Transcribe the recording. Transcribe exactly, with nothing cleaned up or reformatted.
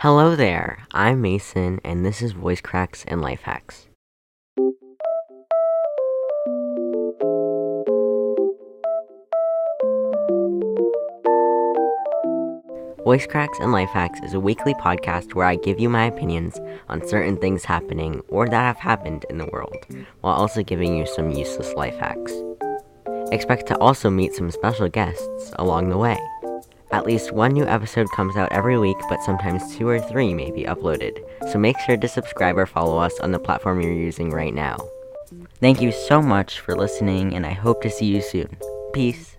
Hello there, I'm Mason, and this is Voice Cracks and Life Hacks. Voice Cracks and Life Hacks is a weekly podcast where I give you my opinions on certain things happening or that have happened in the world, while also giving you some useless life hacks. Expect to also meet some special guests along the way. At least one new episode comes out every week, but sometimes two or three may be uploaded, so make sure to subscribe or follow us on the platform you're using right now. Thank you so much for listening, and I hope to see you soon. Peace.